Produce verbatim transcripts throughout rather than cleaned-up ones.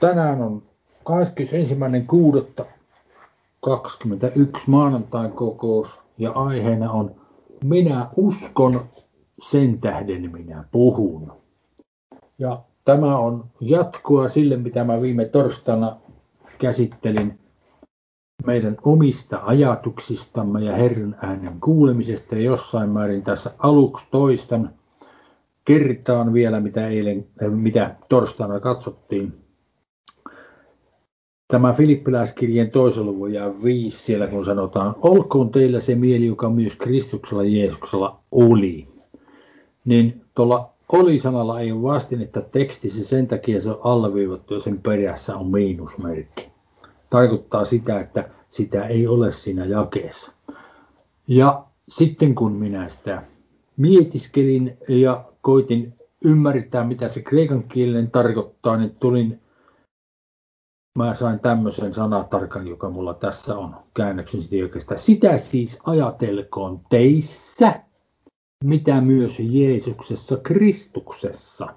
Tänään on kahdeskymmenesensimmäinen kuudetta kaksikymmentäyksi maanantain kokous ja aiheena on Minä uskon, sen tähden minä puhun. Ja tämä on jatkoa sille, mitä mä viime torstaina käsittelin meidän omista ajatuksistamme ja Herran äänen kuulemisesta. Ja jossain määrin tässä aluksi toistan kertaan vielä, mitä, eilen, mitä torstaina katsottiin. Tämä Filippiläiskirjan toisen luvun ja viisi, siellä kun sanotaan, olkoon teillä se mieli, joka myös Kristuksella Jeesuksella oli. Niin tuolla oli-sanalla ei ole vastinetta tekstissä, sen takia se on alleviivattu ja sen perässä on miinusmerkki. Tarkoittaa sitä, että sitä ei ole siinä jakeessa. Ja sitten kun minä sitä mietiskelin ja koitin ymmärtää, mitä se kreikan kielen tarkoittaa, niin tulin Mä sain tämmöisen sanatarkan, joka mulla tässä on käännöksen sitä oikeastaan. Sitä siis ajatelkoon teissä, mitä myös Jeesuksessa Kristuksessa.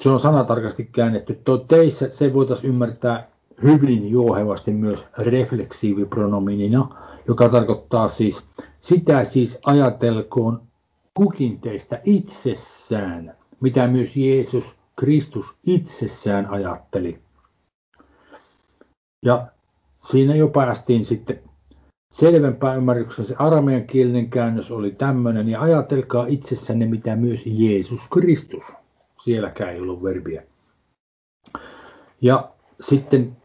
Se on sanatarkasti käännetty. Tuo teissä, se voitaisiin ymmärtää hyvin juohevasti myös refleksiivipronominina, joka tarkoittaa siis, sitä siis ajatelkoon kukin teistä itsessään, mitä myös Jeesus Kristus itsessään ajatteli. Ja siinä jo päästiin sitten selvempään ymmärrykseen. Se aramean kielinen käännös oli tämmöinen. Ja ajatelkaa itsessänne, mitä myös Jeesus Kristus. Sielläkään ei ollut verbiä. Ja sitten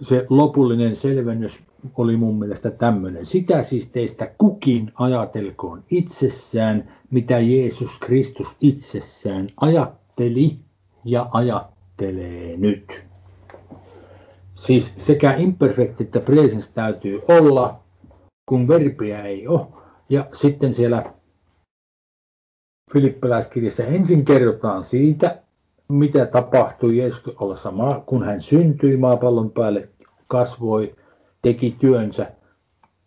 se lopullinen selvennys oli mun mielestä tämmöinen. Sitä siis teistä kukin ajatelkoon itsessään, mitä Jeesus Kristus itsessään ajatteli. Ja ajattelee nyt. Siis sekä imperfekti että presens täytyy olla, kun verbiä ei ole. Ja sitten siellä Filippiläiskirjassa ensin kerrotaan siitä, mitä tapahtui Jeesuksen ollessa maa, kun hän syntyi maapallon päälle, kasvoi, teki työnsä.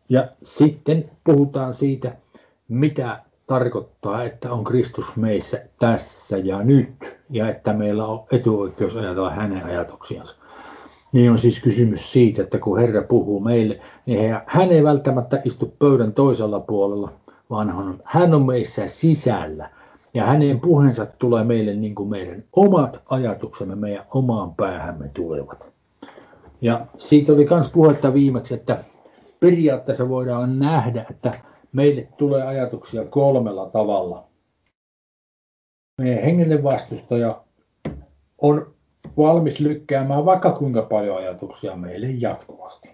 Ja sitten puhutaan siitä, mitä tarkoittaa, että on Kristus meissä tässä ja nyt, ja että meillä on etuoikeus ajatella hänen ajatuksiansa. Niin on siis kysymys siitä, että kun Herra puhuu meille, niin hän ei välttämättä istu pöydän toisella puolella, vaan hän on meissä sisällä. Ja hänen puheensa tulee meille niin kuin meidän omat ajatuksemme, meidän omaan päähämme tulevat. Ja siitä oli myös puhetta viimeksi, että periaatteessa voidaan nähdä, että meille tulee ajatuksia kolmella tavalla. Meidän hengellinen vastustaja on valmis lykkäämään vaikka kuinka paljon ajatuksia meille jatkuvasti.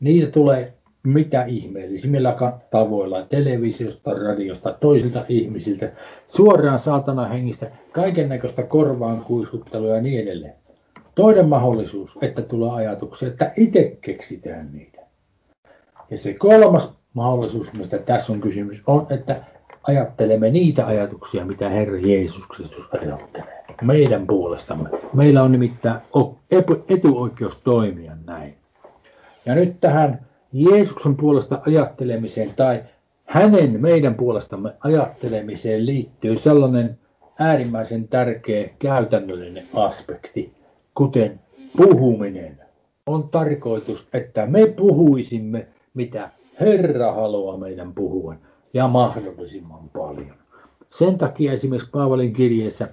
Niitä tulee mitä ihmeellisimmillä tavoilla, televisiosta, radiosta, toisilta ihmisiltä, suoraan saatanan hengistä, kaikennäköistä korvaan kuiskuttelua ja niin edelleen. Toinen mahdollisuus, että tulee ajatuksia, että itse keksitään niitä. Ja se kolmas mahdollisuus, mistä tässä on kysymys, on, että ajattelemme niitä ajatuksia, mitä Herra Jeesus Kristus ajattelee meidän puolestamme. Meillä on nimittäin etuoikeus toimia näin. Ja nyt tähän Jeesuksen puolesta ajattelemiseen tai hänen meidän puolestamme ajattelemiseen liittyy sellainen äärimmäisen tärkeä käytännöllinen aspekti, kuten puhuminen. On tarkoitus, että me puhuisimme, mitä Herra haluaa meidän puhuvan ja mahdollisimman paljon. Sen takia esimerkiksi Paavalin kirjeessä,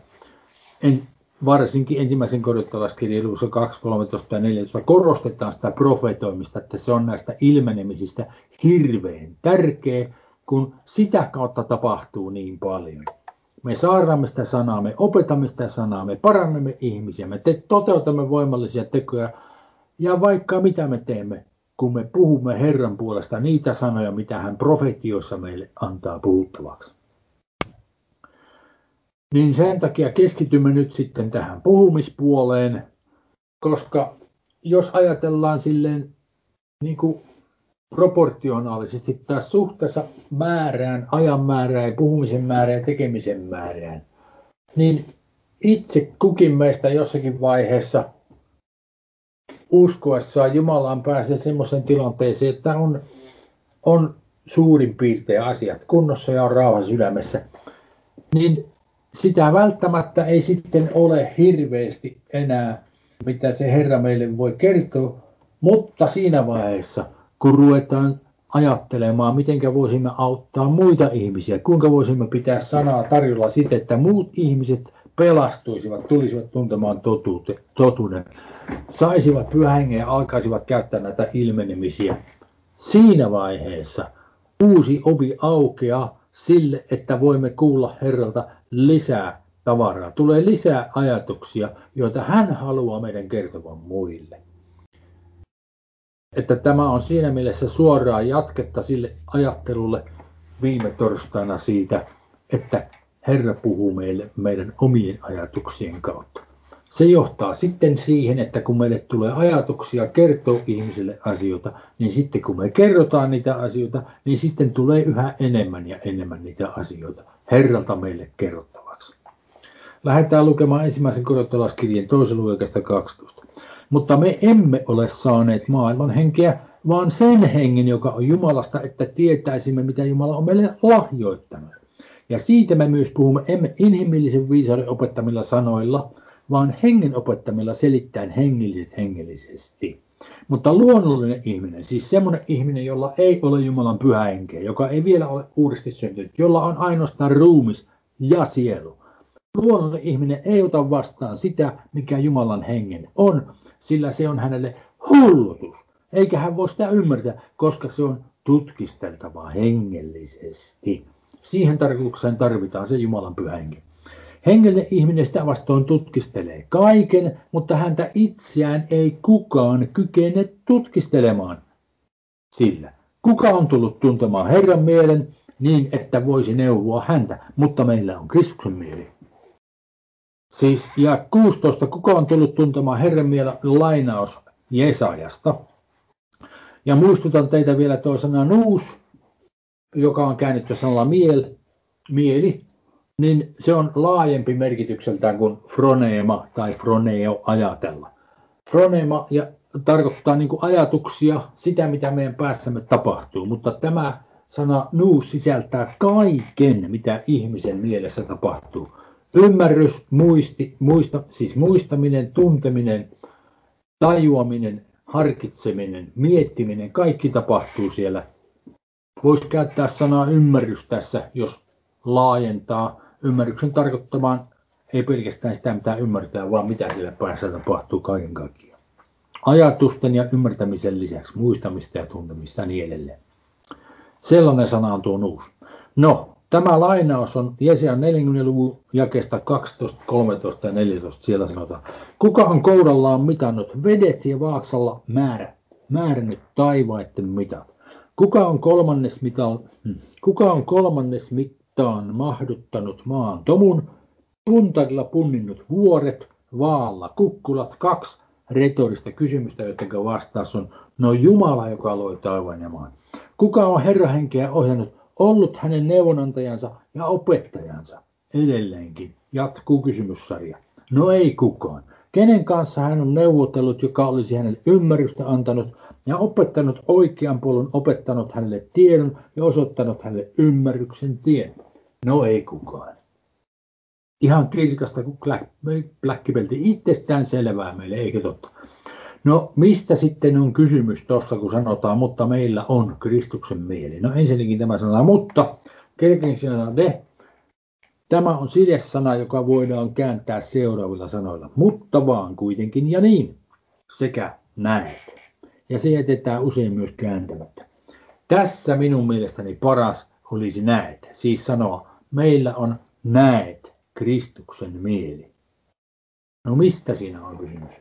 en, varsinkin ensimmäisen korinttolaiskirjan luvussa kaksi, kolmetoista ja neljätoista, korostetaan sitä profetoimista, että se on näistä ilmenemisistä hirveän tärkeä, kun sitä kautta tapahtuu niin paljon. Me saarnaamme sitä sanaa, me opetamme sitä sanaa, me parannamme ihmisiä, me te, toteutamme voimallisia tekoja ja vaikka mitä me teemme, kun me puhumme Herran puolesta niitä sanoja, mitä hän profetioissa meille antaa puhuttavaksi. Niin sen takia keskitymme nyt sitten tähän puhumispuoleen, koska jos ajatellaan silleen niin kuin proportionaalisesti tai suhteessa määrään, ajan määrään, puhumisen määrään ja tekemisen määrään, niin itse kukin meistä jossakin vaiheessa uskoessaan Jumalaan pääsee semmoisen tilanteeseen, että on, on suurin piirtein asiat kunnossa ja on rauha sydämessä. Niin sitä välttämättä ei sitten ole hirveästi enää, mitä se Herra meille voi kertoa, mutta siinä vaiheessa, kun ruvetaan ajattelemaan, miten voisimme auttaa muita ihmisiä, kuinka voisimme pitää sanaa tarjolla siten, että muut ihmiset pelastuisivat, tulisivat tuntemaan totuute, totuuden, saisivat Pyhän Hengen ja alkaisivat käyttää näitä ilmenemisiä. Siinä vaiheessa uusi ovi aukeaa sille, että voimme kuulla Herralta lisää tavaraa. Tulee lisää ajatuksia, joita hän haluaa meidän kertovan muille. Että tämä on siinä mielessä suoraa jatketta sille ajattelulle viime torstaina siitä, että Herra puhuu meille meidän omien ajatuksien kautta. Se johtaa sitten siihen, että kun meille tulee ajatuksia kertoa ihmisille asioita, niin sitten kun me kerrotaan niitä asioita, niin sitten tulee yhä enemmän ja enemmän niitä asioita Herralta meille kerrottavaksi. Lähdetään lukemaan ensimmäisen Korinttolaiskirjan toisen luvun jakeesta kaksitoista. Mutta me emme ole saaneet maailman henkeä, vaan sen hengen, joka on Jumalasta, että tietäisimme, mitä Jumala on meille lahjoittanut. Ja siitä me myös puhumme, emme inhimillisen viisauden opettamilla sanoilla, vaan hengen opettamilla selittäen hengelliset hengellisesti. Mutta luonnollinen ihminen, siis semmoinen ihminen, jolla ei ole Jumalan Pyhää Henkeä, joka ei vielä ole uudesti syntynyt, jolla on ainoastaan ruumis ja sielu. Luonnollinen ihminen ei ota vastaan sitä, mikä Jumalan hengen on, sillä se on hänelle hullutus. Eikä hän voi sitä ymmärtää, koska se on tutkisteltava hengellisesti. Siihen tarkoitukseen tarvitaan se Jumalan Pyhä Henki. Hengellinen ihminen sitä vastoin tutkistelee kaiken, mutta häntä itseään ei kukaan kykene tutkistelemaan sillä. Kuka on tullut tuntemaan Herran mielen niin, että voisi neuvoa häntä, mutta meillä on Kristuksen mieli. Siis ja kuusitoista, kuka on tullut tuntemaan Herran mielen, lainaus Jesajasta. Ja muistutan teitä vielä tuo sana nous, joka on käännetty sanalla miel, mieli. Niin se on laajempi merkitykseltään kuin froneema tai froneo ajatella. Froneema ja tarkoittaa niin kuin ajatuksia, sitä mitä meidän päässämme tapahtuu, mutta tämä sana nous sisältää kaiken, mitä ihmisen mielessä tapahtuu. Ymmärrys, muisti, muista, siis muistaminen, tunteminen, tajuaminen, harkitseminen, miettiminen, kaikki tapahtuu siellä. Voisi käyttää sanaa ymmärrys tässä, jos laajentaa ymmärryksen tarkoittamaan ei pelkästään sitä, mitä ymmärtää, vaan mitä siellä päässä tapahtuu kaiken kaikkiaan. Ajatusten ja ymmärtämisen lisäksi muistamista ja tuntemista ja niin edelleen. Sellainen sana on tuo nous. No, tämä lainaus on Jesajan neljäkymmentäluvun jakeesta kaksitoista, kolmetoista ja neljätoista. Siellä sanotaan, kuka on kourallaan mitannut vedet ja vaaksalla määrä, määrännyt taivaitten mitat? Kuka on kolmannes, mital, kuka on kolmannes mittaan mahduttanut maan tomun, puntarilla punninnut vuoret, vaalla kukkulat? Kaksi retorista kysymystä, jotenka vastaus on, no Jumala, joka loi taivaan ja maan. Kuka on Herran henkeä ohjannut, ollut hänen neuvonantajansa ja opettajansa? Edelleenkin jatkuu kysymyssarja. No ei kukaan. Kenen kanssa hän on neuvotellut, joka olisi hänelle ymmärrystä antanut ja opettanut oikean polun, opettanut hänelle tiedon ja osoittanut hänelle ymmärryksen tien? No ei kukaan. Ihan kirkasta kuin pläkkipelti, itsestään selvää meille, eikö totta? No mistä sitten on kysymys tuossa, kun sanotaan, mutta meillä on Kristuksen mieli? No ensinnäkin tämä sana, mutta kerkein sana de. Tämä on sidesana, joka voidaan kääntää seuraavilla sanoilla, mutta vaan kuitenkin ja niin, sekä näet. Ja se jätetään usein myös kääntämättä. Tässä minun mielestäni paras olisi näet, siis sanoa, meillä on näet Kristuksen mieli. No mistä siinä on kysymys?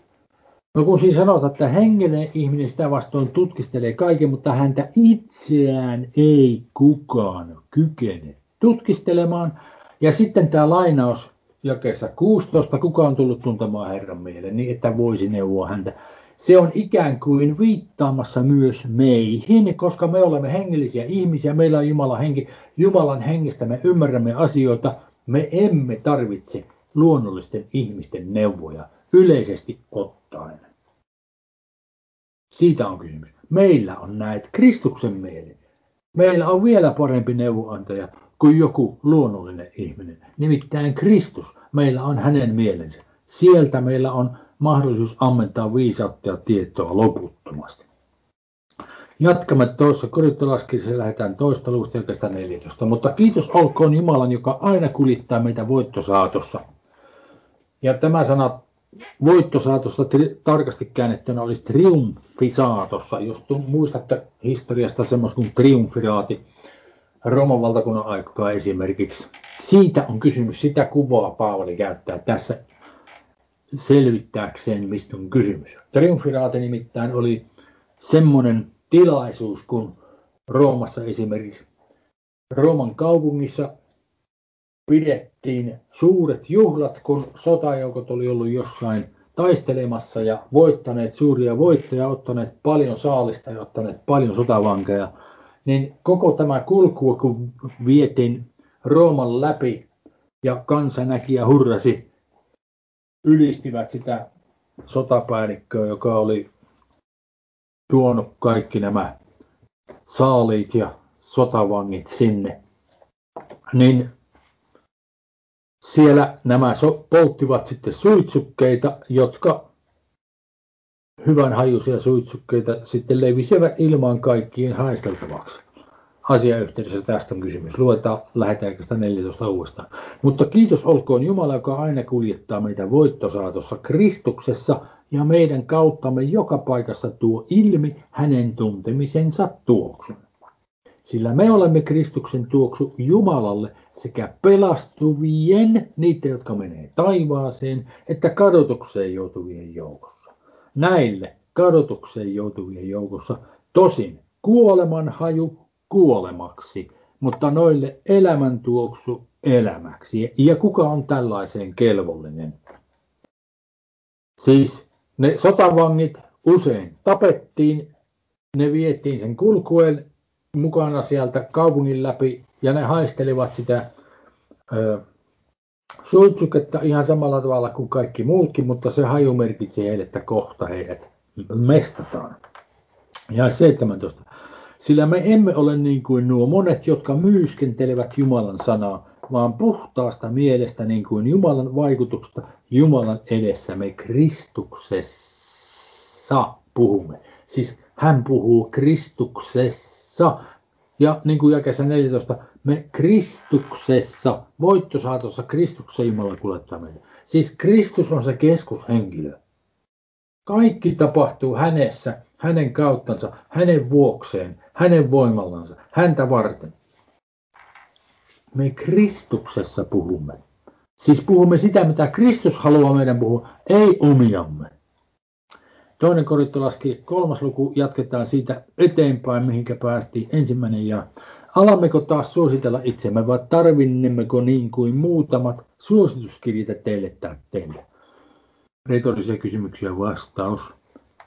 No kun siinä sanotaan, että hengellinen ihminen sitä vastoin tutkistelee kaiken, mutta häntä itseään ei kukaan kykene tutkistelemaan. Ja sitten tämä lainaus jakeessa kuusitoista, kuka on tullut tuntemaan Herran mielen niin, että voisi neuvoa häntä. Se on ikään kuin viittaamassa myös meihin, koska me olemme hengellisiä ihmisiä, meillä on Jumalan henki. Jumalan hengestä me ymmärrämme asioita, me emme tarvitse luonnollisten ihmisten neuvoja yleisesti ottaen. Siitä on kysymys. Meillä on näet Kristuksen mieli. Meillä on vielä parempi neuvonantaja kuin joku luonnollinen ihminen. Nimittäin Kristus, meillä on hänen mielensä. Sieltä meillä on mahdollisuus ammentaa viisautta ja tietoa loputtomasti. Jatkamme tuossa Korinttolaiskirjassa, lähdetään toista luvusta jakeesta neljätoista. Mutta kiitos olkoon Jumalan, joka aina kuljittaa meitä voittosaatossa. Ja tämä sana voittosaatossa tri- tarkasti käännettynä olisi triumfisaatossa. Jos muistatte historiasta semmoisen kuin triumfiraati Rooman valtakunnan aikaa esimerkiksi. Siitä on kysymys, sitä kuvaa Paavali käyttää tässä selvittääkseen, mistä on kysymys. Triumfiraati nimittäin oli semmoinen tilaisuus, kun Roomassa esimerkiksi Rooman kaupungissa pidettiin suuret juhlat, kun sotajoukot oli ollut jossain taistelemassa ja voittaneet suuria voittoja, ottaneet paljon saalista ja ottaneet paljon sotavankeja. Niin koko tämä kulku, kun vietiin Rooman läpi ja kansa näki ja hurrasi, ylistivät sitä sotapäällikköä, joka oli tuonut kaikki nämä saaliit ja sotavangit sinne, niin siellä nämä polttivat sitten suitsukkeita, jotka hyvän hajuisia suitsukkeita sitten levisivät ilmaan kaikkien haisteltavaksi. Asiayhteydessä tästä on kysymys. Luetaan lähetäänkö sitä neljätoista uudestaan. Mutta kiitos olkoon Jumala, joka aina kuljettaa meitä voittosaatossa Kristuksessa ja meidän kauttamme joka paikassa tuo ilmi hänen tuntemisensa tuoksun. Sillä me olemme Kristuksen tuoksu Jumalalle sekä pelastuvien, niitä jotka menee taivaaseen, että kadotukseen joutuvien joukossa. Näille kadotukseen joutuvien joukossa tosin kuoleman haju kuolemaksi, mutta noille elämän tuoksu elämäksi. Ja kuka on tällaiseen kelvollinen? Siis ne sotavangit usein tapettiin, ne vietiin sen kulkueen mukana sieltä kaupungin läpi ja ne haistelivat sitä ö, suitsuketta ihan samalla tavalla kuin kaikki muutkin, mutta se haju merkitsee heille, että kohta heidät mestataan. Ja seitsemäntoista. Sillä me emme ole niin kuin nuo monet, jotka myyskentelevät Jumalan sanaa, vaan puhtaasta mielestä niin kuin Jumalan vaikutuksesta Jumalan edessä me Kristuksessa puhumme. Siis hän puhuu Kristuksessa. Ja niin kuin jakeessa neljätoista, me Kristuksessa, voittosaatossa Kristuksen Jumala kuljettaa meitä. Siis Kristus on se keskushenkilö. Kaikki tapahtuu hänessä, hänen kauttansa, hänen vuokseen, hänen voimallansa, häntä varten. Me Kristuksessa puhumme. Siis puhumme sitä, mitä Kristus haluaa meidän puhua, ei omiamme. Toinen Korinttolaiskirja, kolmas luku, jatketaan siitä eteenpäin, mihinkä päästiin ensimmäinen ja alammeko taas suositella itsemme, vai tarvinnemmeko niin kuin muutamat suosituskirjat teille täytteille? Retorisia kysymyksiä vastaus.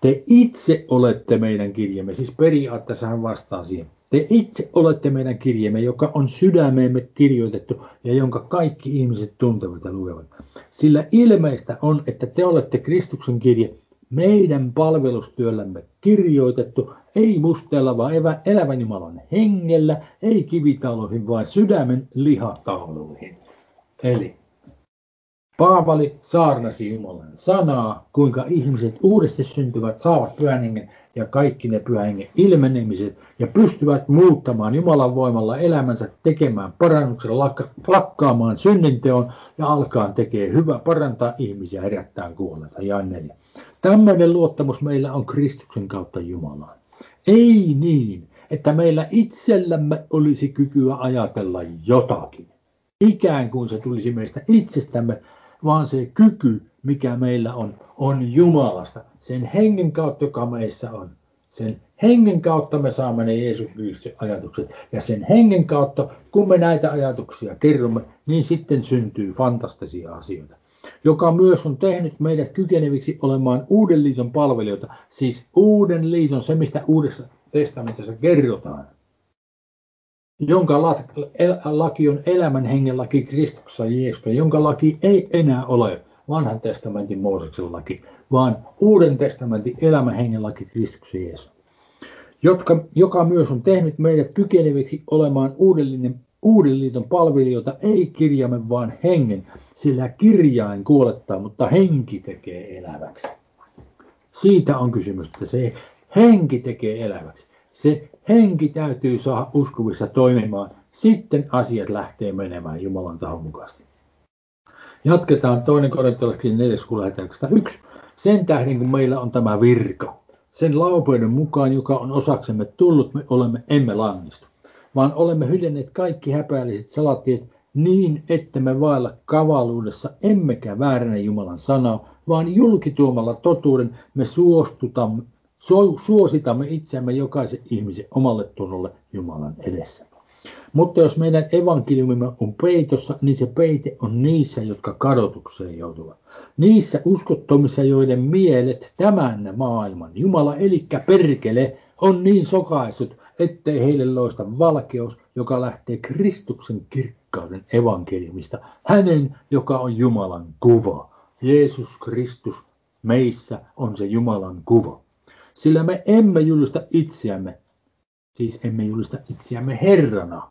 Te itse olette meidän kirjemme, siis periaatteessahan vastaan siihen. Te itse olette meidän kirjemme, joka on sydämeemme kirjoitettu ja jonka kaikki ihmiset tuntevat ja lukevat. Sillä ilmeistä on, että te olette Kristuksen kirje, meidän palvelustyöllämme kirjoitettu, ei musteella vaan evä, elävän Jumalan hengellä, ei kivitauluihin, vaan sydämen lihatauluihin. Eli Paavali saarnasi Jumalan sanaa, kuinka ihmiset uudesti syntyvät, saavat pyhän hengen ja kaikki ne pyhän hengen ilmenemiset ja pystyvät muuttamaan Jumalan voimalla elämänsä, tekemään parannuksen, lakkaamaan synninteon ja alkaa tekee hyvä, parantaa ihmisiä, herättää kuolleita. Ja neljä. Tämmöinen luottamus meillä on Kristuksen kautta Jumalaan. Ei niin, että meillä itsellämme olisi kykyä ajatella jotakin. Ikään kuin se tulisi meistä itsestämme, vaan se kyky, mikä meillä on, on Jumalasta. Sen hengen kautta, joka meissä on. Sen hengen kautta me saamme ne Jeesuksen Kristuksen ajatukset. Ja sen hengen kautta, kun me näitä ajatuksia kerromme, niin sitten syntyy fantastisia asioita. Joka myös on tehnyt meidät kykeneviksi olemaan uuden liiton palvelijoita. Siis uuden liiton, se mistä Uudessa testamentissa kerrotaan. Jonka laki on elämän hengen laki Kristuksessa Jeesuksessa, jonka laki ei enää ole vanhan testamentin Mooseksen laki, vaan uuden testamentin elämän hengen laki Kristuksessa Jeesuksessa, joka myös on tehnyt meidät kykeneviksi olemaan uudellinen, uuden liiton palvelijoita ei kirjaimen, vaan hengen, sillä kirjain kuolettaa, mutta henki tekee eläväksi. Siitä on kysymys, että se henki tekee eläväksi. Se henki täytyy saada uskovissa toimimaan, sitten asiat lähtee menemään Jumalan tahon mukaisesti. Jatketaan toinen korinttolaiskirja neljäs jakeesta yksi. Sen tähden, kun meillä on tämä virka, sen laupeuden mukaan, joka on osaksemme tullut, me olemme emme lannistu, vaan olemme hyljenneet kaikki häpäälliset salatiet niin, että me vailla kavaluudessa emmekä vääränä Jumalan sanaa, vaan julkituomalla totuuden me suostutamme, so, suositamme itseämme jokaisen ihmisen omalle tunnolle Jumalan edessä. Mutta jos meidän evankeliumimme on peitossa, niin se peite on niissä, jotka kadotukseen joutuvat. Niissä uskottomissa, joiden mielet tämän maailman Jumala, eli perkele, on niin sokaisut, ettei heille loista valkeus, joka lähtee Kristuksen kirkkauden evankeliumista. Hänen, joka on Jumalan kuva. Jeesus Kristus meissä on se Jumalan kuva. Sillä me emme julista itseämme. Siis emme julista itseämme Herrana,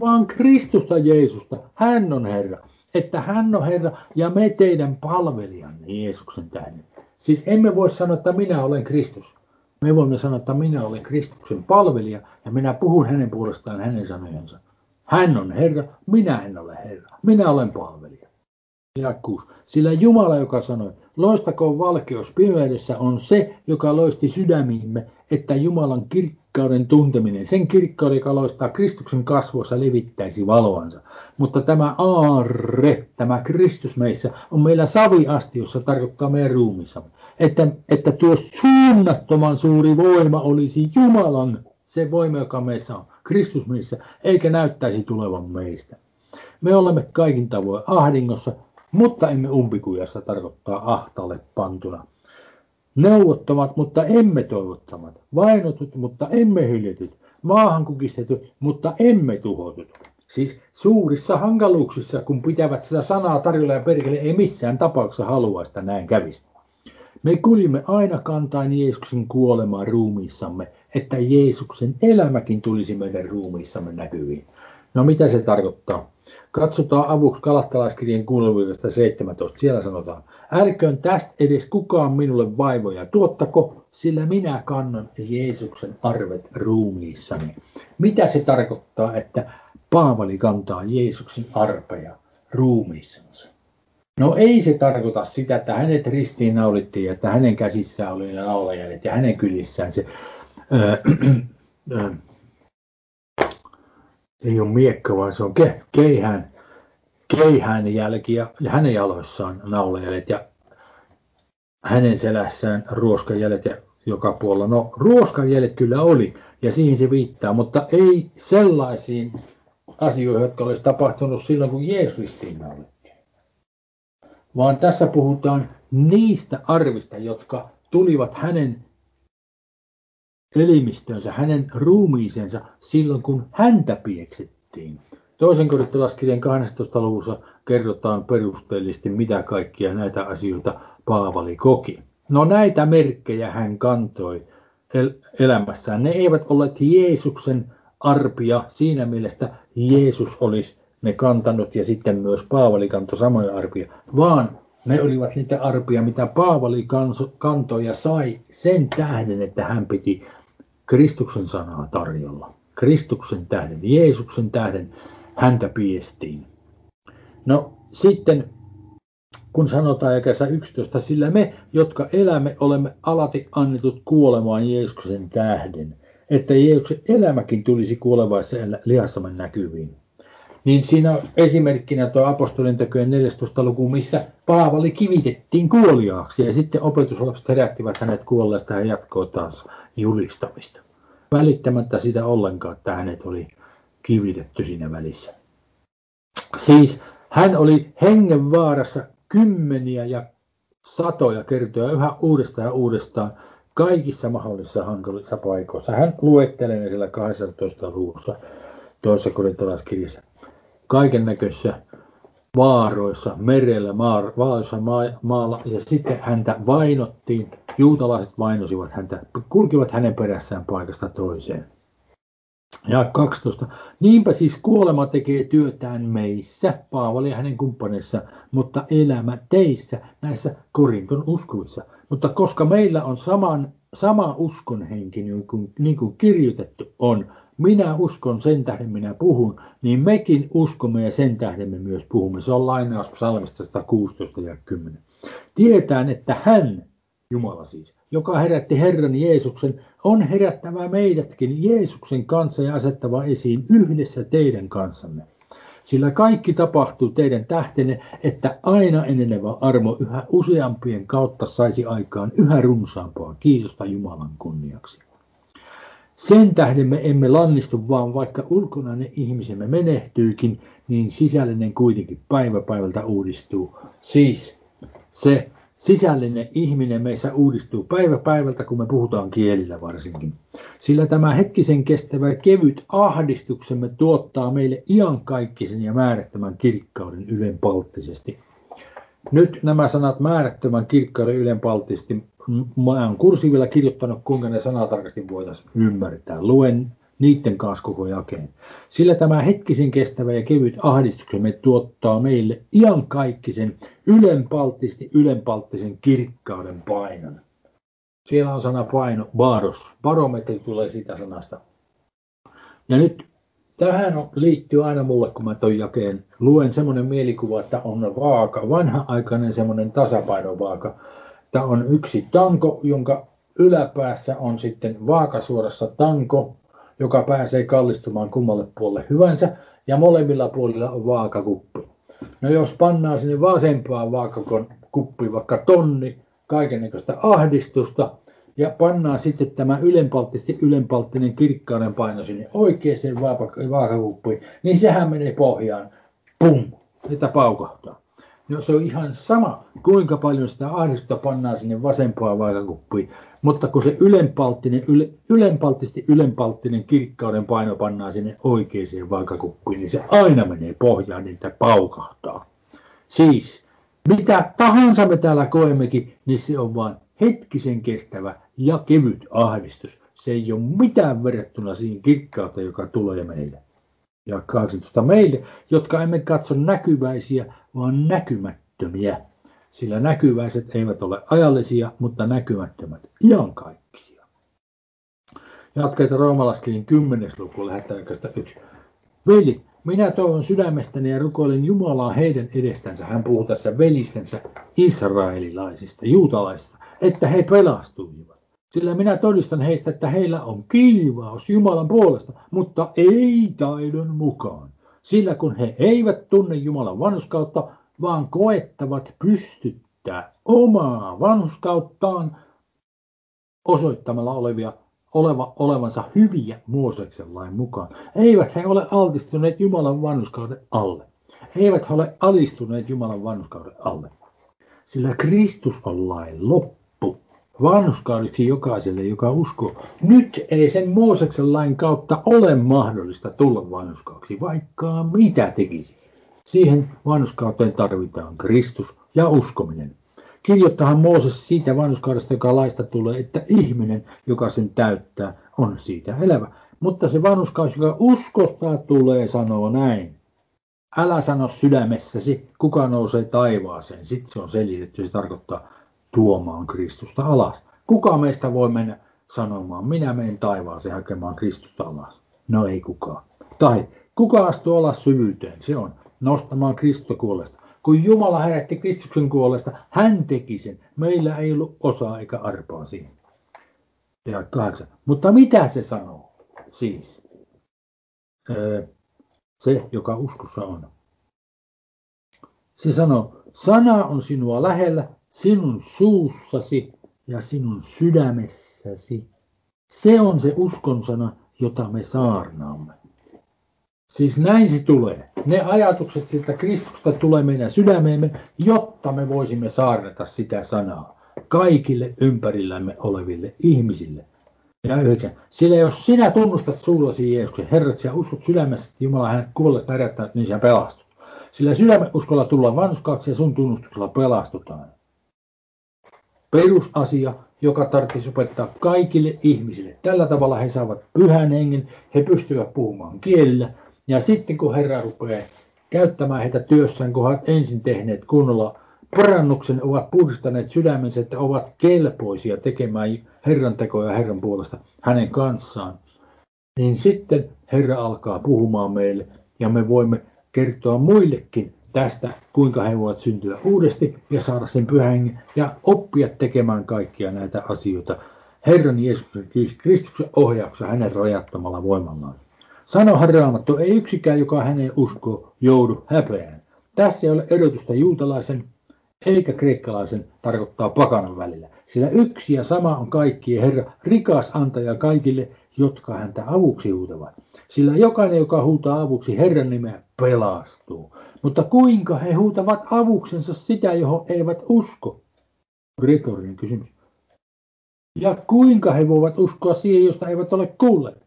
vaan Kristusta Jeesusta. Hän on Herra, että hän on Herra ja me teidän palvelijanne Jeesuksen tähden. Siis emme voi sanoa, että minä olen Kristus. Me voimme sanoa, että minä olen Kristuksen palvelija ja minä puhun hänen puolestaan hänen sanojansa. Hän on Herra, minä en ole Herra, minä olen palvelija. Jakkuus. Sillä Jumala, joka sanoi, loistakoon valkeus pimeydessä, on se, joka loisti sydämiimme, että Jumalan kirkkauden tunteminen, sen kirkkauden, joka loistaa Kristuksen kasvoissa, levittäisi valoansa. Mutta tämä aarre, tämä Kristus meissä, on meillä saviasti, jossa tarkoittaa meidän ruumissamme. Että, että tuo suunnattoman suuri voima olisi Jumalan se voima, joka meissä on, Kristus meissä, eikä näyttäisi tulevan meistä. Me olemme kaikin tavoin ahdingossa, mutta emme umpikujassa, tarkoittaa ahtaalle pantuna. Neuvottomat, mutta emme toivottamat. Vainotut, mutta emme hyljetyt. Maahan kukistetyt, mutta emme tuhotut. Siis suurissa hankaluuksissa, kun pitävät sitä sanaa tarjolla ja perkele, ei missään tapauksessa halua sitä näin kävisi. Me kuljimme aina kantain Jeesuksen kuolemaa ruumiissamme, että Jeesuksen elämäkin tulisi meidän ruumiissamme näkyviin. No mitä se tarkoittaa? Katsotaan avuksi Galattalaiskirjan kuuluvuudesta seitsemäntoista. Siellä sanotaan, älköön tästä edes kukaan minulle vaivoja tuottako, sillä minä kannan Jeesuksen arvet ruumiissani. Mitä se tarkoittaa, että Paavali kantaa Jeesuksen arpeja ruumiissansa? No ei se tarkoita sitä, että hänet ristiinnaulittiin, että hänen käsissään oli ne naulajäljet ja hänen kylissään se... Öö, öö, Ei ole miekka, vaan se on ke, keihään, keihään jälki ja hänen jaloissaan naulajäljet ja hänen selässään ruoskajäljet ja joka puolella. No ruoskajäljet kyllä oli ja siihen se viittaa, mutta ei sellaisiin asioihin, jotka olisi tapahtunut silloin, kun Jeesus ristiinnaulittiin. Vaan tässä puhutaan niistä arvista, jotka tulivat hänen elimistönsä, hänen ruumiisensa silloin, kun häntä pieksettiin. Toisen korinttolaiskirjan kahdennessatoista luvussa kerrotaan perusteellisesti, mitä kaikkia näitä asioita Paavali koki. No näitä merkkejä hän kantoi el- elämässään. Ne eivät olleet Jeesuksen arpia siinä mielessä, Jeesus olisi ne kantanut ja sitten myös Paavali kantoi samoja arpia, vaan ne olivat niitä arpia, mitä Paavali kantoi ja sai sen tähden, että hän piti Kristuksen sanaa tarjolla. Kristuksen tähden, Jeesuksen tähden häntä piestiin. No sitten kun sanotaan jakeessa yksitoista, sillä me, jotka elämme, olemme alati annetut kuolemaan Jeesuksen tähden, että Jeesuksen elämäkin tulisi kuolevaissa lihassamme näkyviin. Niin siinä on esimerkkinä tuo Apostolintarinat neljästoista luku, missä Paavali kivitettiin kuoliaaksi ja sitten opetuslapset herättivät hänet kuolleesta ja jatkoi taas julistamista. Välittämättä sitä ollenkaan, että hänet oli kivitetty siinä välissä. Siis hän oli hengenvaarassa kymmeniä ja satoja kertoja yhä uudestaan ja uudestaan kaikissa mahdollisissa hankalissa paikoissa. Hän luettelee ne siellä kahdennessatoista luvussa toisessa korinttolaiskirjassa. Kaikennäköisissä vaaroissa, merellä, vaaloissa, maalla, ja sitten häntä vainottiin. Juutalaiset vainosivat häntä, kulkivat hänen perässään paikasta toiseen. Ja kaksitoista. Niinpä siis kuolema tekee työtään meissä, Paavali ja hänen kumppaneissa, mutta elämä teissä, näissä Korinton uskovissa. Mutta koska meillä on saman, sama uskon henki, niin kuin, niin kuin kirjoitettu on, minä uskon, sen tähden minä puhun, niin mekin uskomme ja sen tähden me myös puhumme. Se on lainaus psalmista sata kuusitoista ja kymmenen. Tietään, että hän, Jumala siis, joka herätti Herran Jeesuksen, on herättävä meidätkin Jeesuksen kanssa ja asettava esiin yhdessä teidän kanssanne. Sillä kaikki tapahtuu teidän tähtenne, että aina enenevä armo yhä useampien kautta saisi aikaan yhä runsaampaa kiitosta Jumalan kunniaksi. Sen tähden me emme lannistu, vaan vaikka ulkonainen ihmisemme menehtyykin, niin sisällinen kuitenkin päivä päivältä uudistuu. Siis se sisällinen ihminen meissä uudistuu päivä päivältä, kun me puhutaan kielillä varsinkin. Sillä tämä hetkisen kestävä kevyt ahdistuksemme tuottaa meille iankaikkisen ja määrättömän kirkkauden ylenpalttisesti. Nyt nämä sanat määrättömän kirkkauden ylenpalttisesti, mä oon kursiivilla kirjoittanut, kuinka ne sanatarkasti voitaisiin ymmärtää. Luen niiden kanssa koko jakeen. Sillä tämä hetkisen kestävä ja kevyt ahdistuksemme tuottaa meille iankaikkisen ylenpalttisesti ylenpalttisen kirkkauden painon. Siellä on sana paino, baros. Barometri tulee siitä sanasta. Ja nyt tähän on, liittyy aina mulle, kun mä ton jakeen luen, semmoinen mielikuva, että on vaaka, vanha-aikainen semmoinen tasapainovaaka. Tämä on yksi tanko, jonka yläpäässä on sitten vaakasuorassa tanko, joka pääsee kallistumaan kummalle puolelle hyvänsä, ja molemmilla puolilla on vaakakuppi. No jos pannaan sinne vasempaan vaakakuppiin vaikka tonni kaikennäköistä ahdistusta, ja pannaan sitten tämä ylenpalttisesti ylenpalttinen kirkkauden paino sinne oikeaan vaakakuppiin, niin sehän menee pohjaan, pum, että paukahtaa. No se on ihan sama, kuinka paljon sitä ahdistusta pannaan sinne vasempaan vaakakuppiin, mutta kun se ylenpalttinen, yle, ylenpalttisesti ylenpalttinen kirkkauden paino pannaan sinne oikeaan vaakakuppiin, niin se aina menee pohjaan, niin sitä paukahtaa. Siis mitä tahansa me täällä koemmekin, niin se on vaan hetkisen kestävä ja kevyt ahdistus. Se ei ole mitään verrattuna siihen kirkkauteen, joka tulee meille. Ja kahdeksantoista. Meille, jotka emme katso näkyväisiä, vaan näkymättömiä. Sillä näkyväiset eivät ole ajallisia, mutta näkymättömät iankaikkisia. Jatketaan Roomalaiskirjan kymmenes luku, lähdetään oikeastaan yksi. Velit, minä toivon sydämestäni ja rukoilen Jumalaa heidän edestänsä. Hän puhuu tässä velistensä israelilaisista, juutalaisista, että he pelastuivat. Sillä minä todistan heistä, että heillä on kiivaus Jumalan puolesta, mutta ei taidon mukaan. Sillä kun he eivät tunne Jumalan vanhuskautta, vaan koettavat pystyttää omaa vanhuskauttaan osoittamalla olevia, oleva, olevansa hyviä Mooseksen lain mukaan. Eivät he ole altistuneet Jumalan vanhuskauden alle. Eivät he ole alistuneet Jumalan vanhuskauden alle. Sillä Kristus on lain loppu. Vanhuskaudeksi jokaiselle, joka uskoo. Nyt ei sen Mooseksen lain kautta ole mahdollista tulla vanhuskaudeksi, vaikka mitä tekisi. Siihen vanhuskauteen tarvitaan Kristus ja uskominen. Kirjoittahan Mooses siitä vanhuskaudesta, joka laista tulee, että ihminen, joka sen täyttää, on siitä elävä. Mutta se vanhuskaus, joka uskosta tulee, sanoo näin. Älä sano sydämessäsi, kuka nousee taivaaseen. Sitten se on selitetty, se tarkoittaa tuomaan Kristusta alas. Kuka meistä voi mennä sanomaan, minä menen taivaaseen hakemaan Kristusta alas? No ei kukaan. Tai kuka astuu alas syvyyteen? Se on nostamaan Kristusta kuolesta. Kun Jumala herätti Kristuksen kuolesta, hän teki sen. Meillä ei ollut osaa eikä arpaa siihen. Ja kahdeksan. Mutta mitä se sanoo? Siis öö, se, joka uskossa on. Se sanoo, sana on sinua lähellä, sinun suussasi ja sinun sydämessäsi. Se on se uskonsana, jota me saarnaamme. Siis näin se tulee. Ne ajatukset siltä Kristusta tulee meidän sydämeemme, jotta me voisimme saarnata sitä sanaa kaikille ympärillämme oleville ihmisille. Ja yhdeksän. Sillä jos sinä tunnustat suullasi Jeesuksen Herraksi ja uskot sydämessäsi Jumala hänet kuolleesta herättänyt, niin sinä pelastut. Sillä sydämen uskolla tullaan vanhuskaaksi ja sun tunnustuksella pelastutaan. perusasia, joka tarvitsisi opettaa kaikille ihmisille. Tällä tavalla he saavat pyhän hengen, he pystyvät puhumaan kielillä. Ja sitten kun Herra rupeaa käyttämään heitä työssään, kun he ovat ensin tehneet kunnolla parannuksen, ovat puhdistaneet sydämensä, että ovat kelpoisia tekemään Herran tekoja Herran puolesta hänen kanssaan. Niin sitten Herra alkaa puhumaan meille ja me voimme kertoa muillekin tästä, kuinka he voivat syntyä uudesti ja saada sen pyhän hengen ja oppia tekemään kaikkia näitä asioita Herran Jeesuksen Kristuksen ohjauksessa hänen rajattomalla voimallaan. Sanohan Raamattu, ei yksikään, joka häneen uskoo, joudu häpeään. Tässä ei ole erotusta juutalaisen eikä kreikkalaisen, tarkoittaa pakanan välillä. Sillä yksi ja sama on kaikkien Herra, rikas antaja kaikille, jotka häntä avuksi huutavat. Sillä jokainen, joka huutaa avuksi Herran nimeä, pelastuu. Mutta kuinka he huutavat avuksensa sitä, johon eivät usko? Retorinen kysymys. Ja kuinka he voivat uskoa siihen, josta eivät ole kuulleet?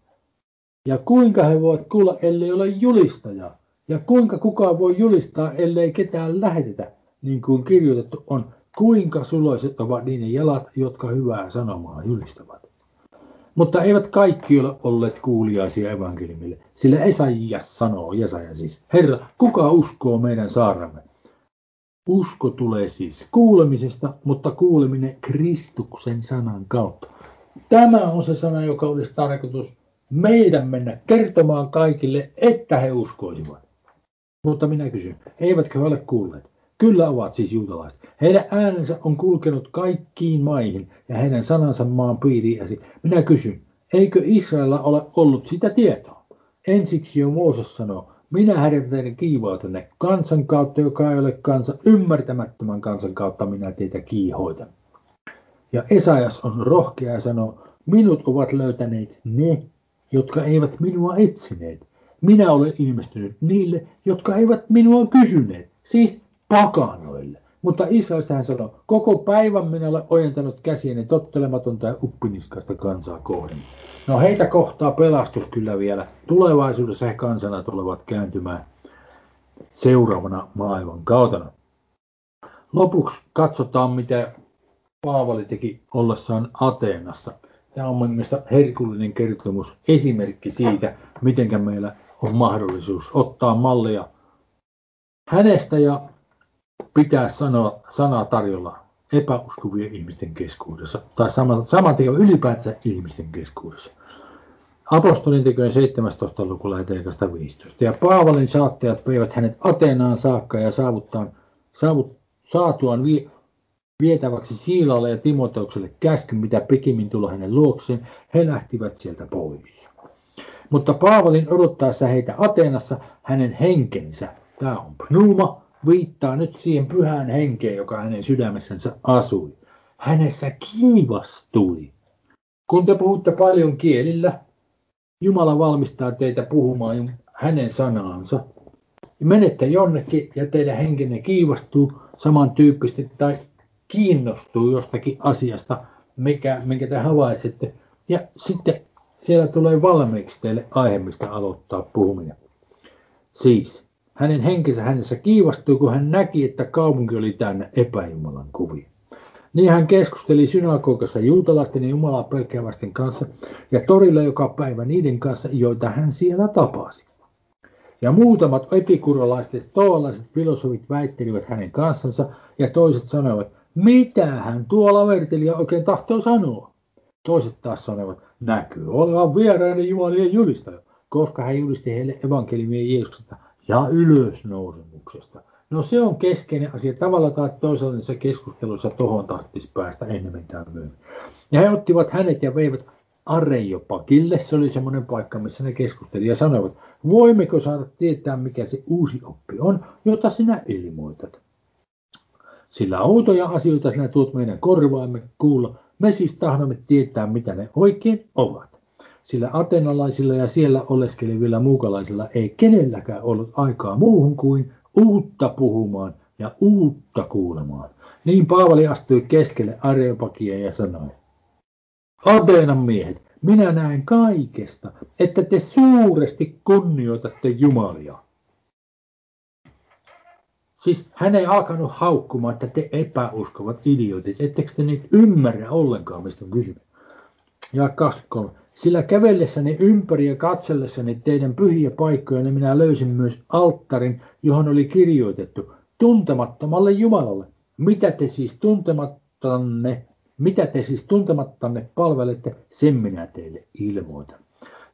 Ja kuinka he voivat kuulla, ellei ole julistajaa? Ja kuinka kukaan voi julistaa, ellei ketään lähetetä? Niin kuin kirjoitettu on, kuinka suloiset ovat niiden jalat, jotka hyvää sanomaa julistavat. Mutta eivät kaikki ole olleet kuuliaisia evankeliumille, sillä Jesaja sanoo, Jesaja siis, Herra, kuka uskoo meidän saaramme? Usko tulee siis kuulemisesta, mutta kuuleminen Kristuksen sanan kautta. Tämä on se sana, joka olisi tarkoitus meidän mennä kertomaan kaikille, että he uskoisivat. Mutta minä kysyn, eivätkö he ole kuulleet? Kyllä ovat siis juutalaiset. Heidän äänensä on kulkenut kaikkiin maihin ja heidän sanansa maan piiriäsi. Minä kysyn, eikö Israelilla ole ollut sitä tietoa? Ensiksi jo Mooses sanoo, minä herätän teidän kiivoitenne kansan kautta, joka ei ole kansa, ymmärtämättömän kansan kautta minä teitä kiihoitan. Ja Esajas on rohkea ja sanoo, minut ovat löytäneet ne, jotka eivät minua etsineet. Minä olen ilmestynyt niille, jotka eivät minua kysyneet. Siis pakanoille. Mutta Israelista hän sanoi, koko päivän minä olen ojentanut käsieni tottelematonta ja uppiniskaista kansaa kohden. No heitä kohtaa pelastus kyllä vielä. Tulevaisuudessa he kansana tulevat kääntymään seuraavana maailman kautena. Lopuksi katsotaan, mitä Paavali teki ollessaan Ateenassa. Tämä on mielestäni herkullinen kertomus, esimerkki siitä, miten meillä on mahdollisuus ottaa mallia hänestä ja pitää sanoa sanaa tarjolla epäuskuvien ihmisten keskuudessa, tai saman tekevä ylipäätään ihmisten keskuudessa. Apostolintarinat seitsemästoista luku lähtee viisitoista. Ja Paavalin saattajat veivät hänet Ateenaan saakka ja saavut, saatuaan vi, vietäväksi Siilalle ja Timoteukselle käsky, mitä pikimmin tulla hänen luokseen, he lähtivät sieltä pois. Mutta Paavalin odottaessa heitä Ateenassa hänen henkensä, tämä on pneuma, viittaa nyt siihen pyhään henkeen, joka hänen sydämessänsä asui. Hänessä kiivastui. Kun te puhutte paljon kielillä, Jumala valmistaa teitä puhumaan hänen sanaansa. Menette jonnekin ja teidän henkenne kiivastuu samantyyppisesti tai kiinnostuu jostakin asiasta, mikä, minkä te havaitsette. Ja sitten siellä tulee valmiiksi teille aihe, mistä aloittaa puhuminen. Siis hänen henkensä hänessä kiivastui, kun hän näki, että kaupunki oli täynnä epäjumalan kuvia. Niin hän keskusteli synagogassa juutalaisten ja Jumalaa pelkääväisten kanssa ja torilla joka päivä niiden kanssa, joita hän siellä tapasi. Ja muutamat epikurolaiset ja stoalaiset filosofit väittelivät hänen kanssansa ja toiset sanoivat, mitä hän tuolla vertelijä oikein tahtoo sanoa. Toiset taas sanoivat, näkyy olevan vierainen jumalien julistaja, koska hän julisti heille evankeliumia Jeesuksesta ja ylösnousemuksesta. No se on keskeinen asia. Tavalla tai toisella niissä keskusteluissa tohon tarvitsisi päästä enemmän tai myöhemmin. Ja he ottivat hänet ja veivät Areopagille. Se oli semmoinen paikka, missä ne keskusteli ja sanoivat, voimmeko saada tietää, mikä se uusi oppi on, jota sinä ilmoitat. Sillä outoja asioita sinä tuot meidän korvaamme kuulla. Me siis tahdomme tietää, mitä ne oikein ovat. Sillä ateenalaisilla ja siellä oleskelevilla muukalaisilla ei kenelläkään ollut aikaa muuhun kuin uutta puhumaan ja uutta kuulemaan. Niin Paavali astui keskelle Areopagia ja sanoi, Ateenan miehet, minä näen kaikesta, että te suuresti kunnioitatte Jumalia. Siis hän ei alkanut haukkumaan, että te epäuskovat idiotit, ettekö te nyt ymmärrä ollenkaan, mistä on kysymys. Ja kaksikymmentäkolme. Sillä kävellessäni ympäri ja katsellessani teidän pyhiä paikkoja, niin minä löysin myös alttarin, johon oli kirjoitettu tuntemattomalle Jumalalle. Mitä te siis tuntemattanne, mitä te siis tuntemattanne palvelette, sen minä teille ilmoitan.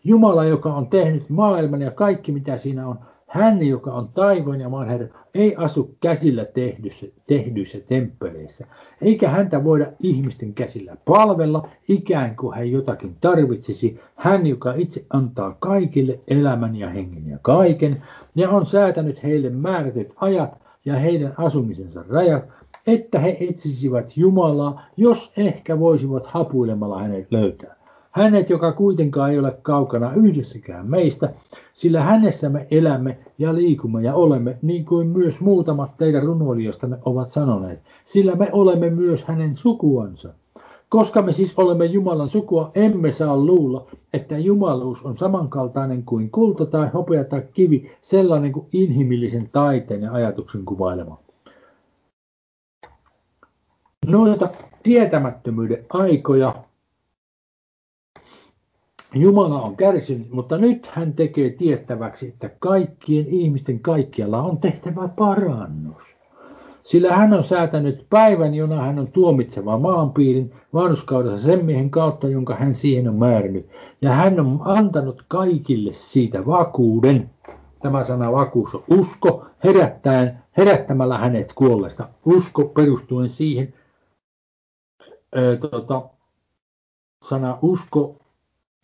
Jumala, joka on tehnyt maailman ja kaikki, mitä siinä on, hän, joka on taivaan ja maan herra, ei asu käsillä tehdyissä, tehdyissä temppeleissä, eikä häntä voida ihmisten käsillä palvella, ikään kuin hän jotakin tarvitsisi. Hän, joka itse antaa kaikille elämän ja hengen ja kaiken, ja on säätänyt heille määrätyt ajat ja heidän asumisensa rajat, että he etsisivät Jumalaa, jos ehkä voisivat hapuilemalla hänet löytää. Hänet, joka kuitenkaan ei ole kaukana yhdessäkään meistä, sillä hänessä me elämme ja liikumme ja olemme, niin kuin myös muutamat teidän runoilijoistanne ovat sanoneet, sillä me olemme myös hänen sukuansa. Koska me siis olemme Jumalan sukua, emme saa luulla, että jumaluus on samankaltainen kuin kulta tai hopea tai kivi, sellainen kuin inhimillisen taiteen ja ajatuksen kuvailema. Noita tietämättömyyden aikoja Jumala on kärsinyt, mutta nyt hän tekee tiettäväksi, että kaikkien ihmisten kaikkialla on tehtävä parannus. Sillä hän on säätänyt päivän, jona hän on tuomitseva maanpiirin vanhuskaudessa sen miehen kautta, jonka hän siihen on määrännyt. Ja hän on antanut kaikille siitä vakuuden. Tämä sana vakuus on usko, herättäen, herättämällä hänet kuolleesta. Usko perustuen siihen, ö, tota, sana usko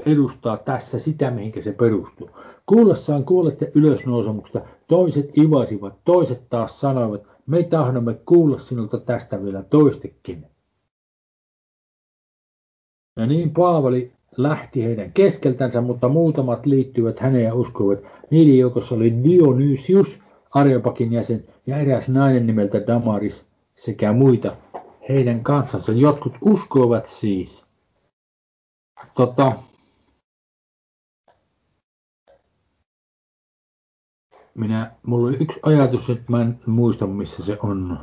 edustaa tässä sitä, mihinkä se perustuu. Kuullessaan kuolette ylösnousemuksesta, toiset ivaisivat, toiset taas sanoivat, me tahdomme kuulla sinulta tästä vielä toistekin. Ja niin Paavali lähti heidän keskeltänsä, mutta muutamat liittyivät häneen ja uskoivat. Niiden joukossa oli Dionysius, Areopagin jäsen, ja eräs nainen nimeltä Damaris sekä muita heidän kanssansa. Jotkut uskoivat siis. Tota... Minä, mulla oli yksi ajatus, että mä en muista, missä se on.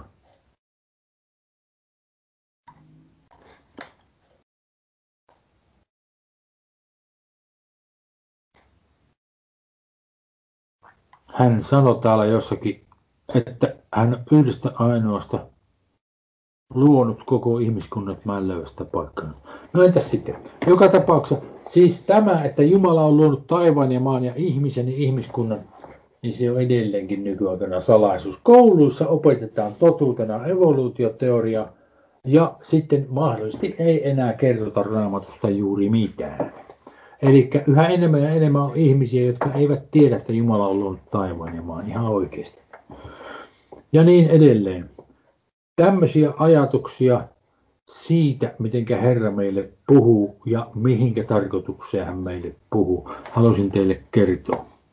Hän sanoi täällä jossakin, että hän on yhdestä ainoasta luonut koko ihmiskunnan, että mä en löydä sitä paikkaa. No entäs sitten? Joka tapauksessa siis tämä, että Jumala on luonut taivaan ja maan ja ihmisen ja ihmiskunnan, niin se on edelleenkin nykyaikana salaisuus. Kouluissa opetetaan totuutena evoluutioteoria ja sitten mahdollisesti ei enää kerrota Raamatusta juuri mitään. Eli yhä enemmän ja enemmän on ihmisiä, jotka eivät tiedä, että Jumala on ollut taivaan ja maan ihan oikeasti. Ja niin edelleen. Tämmöisiä ajatuksia siitä, miten Herra meille puhuu ja mihinkä tarkoitukseen hän meille puhuu, halusin teille kertoa.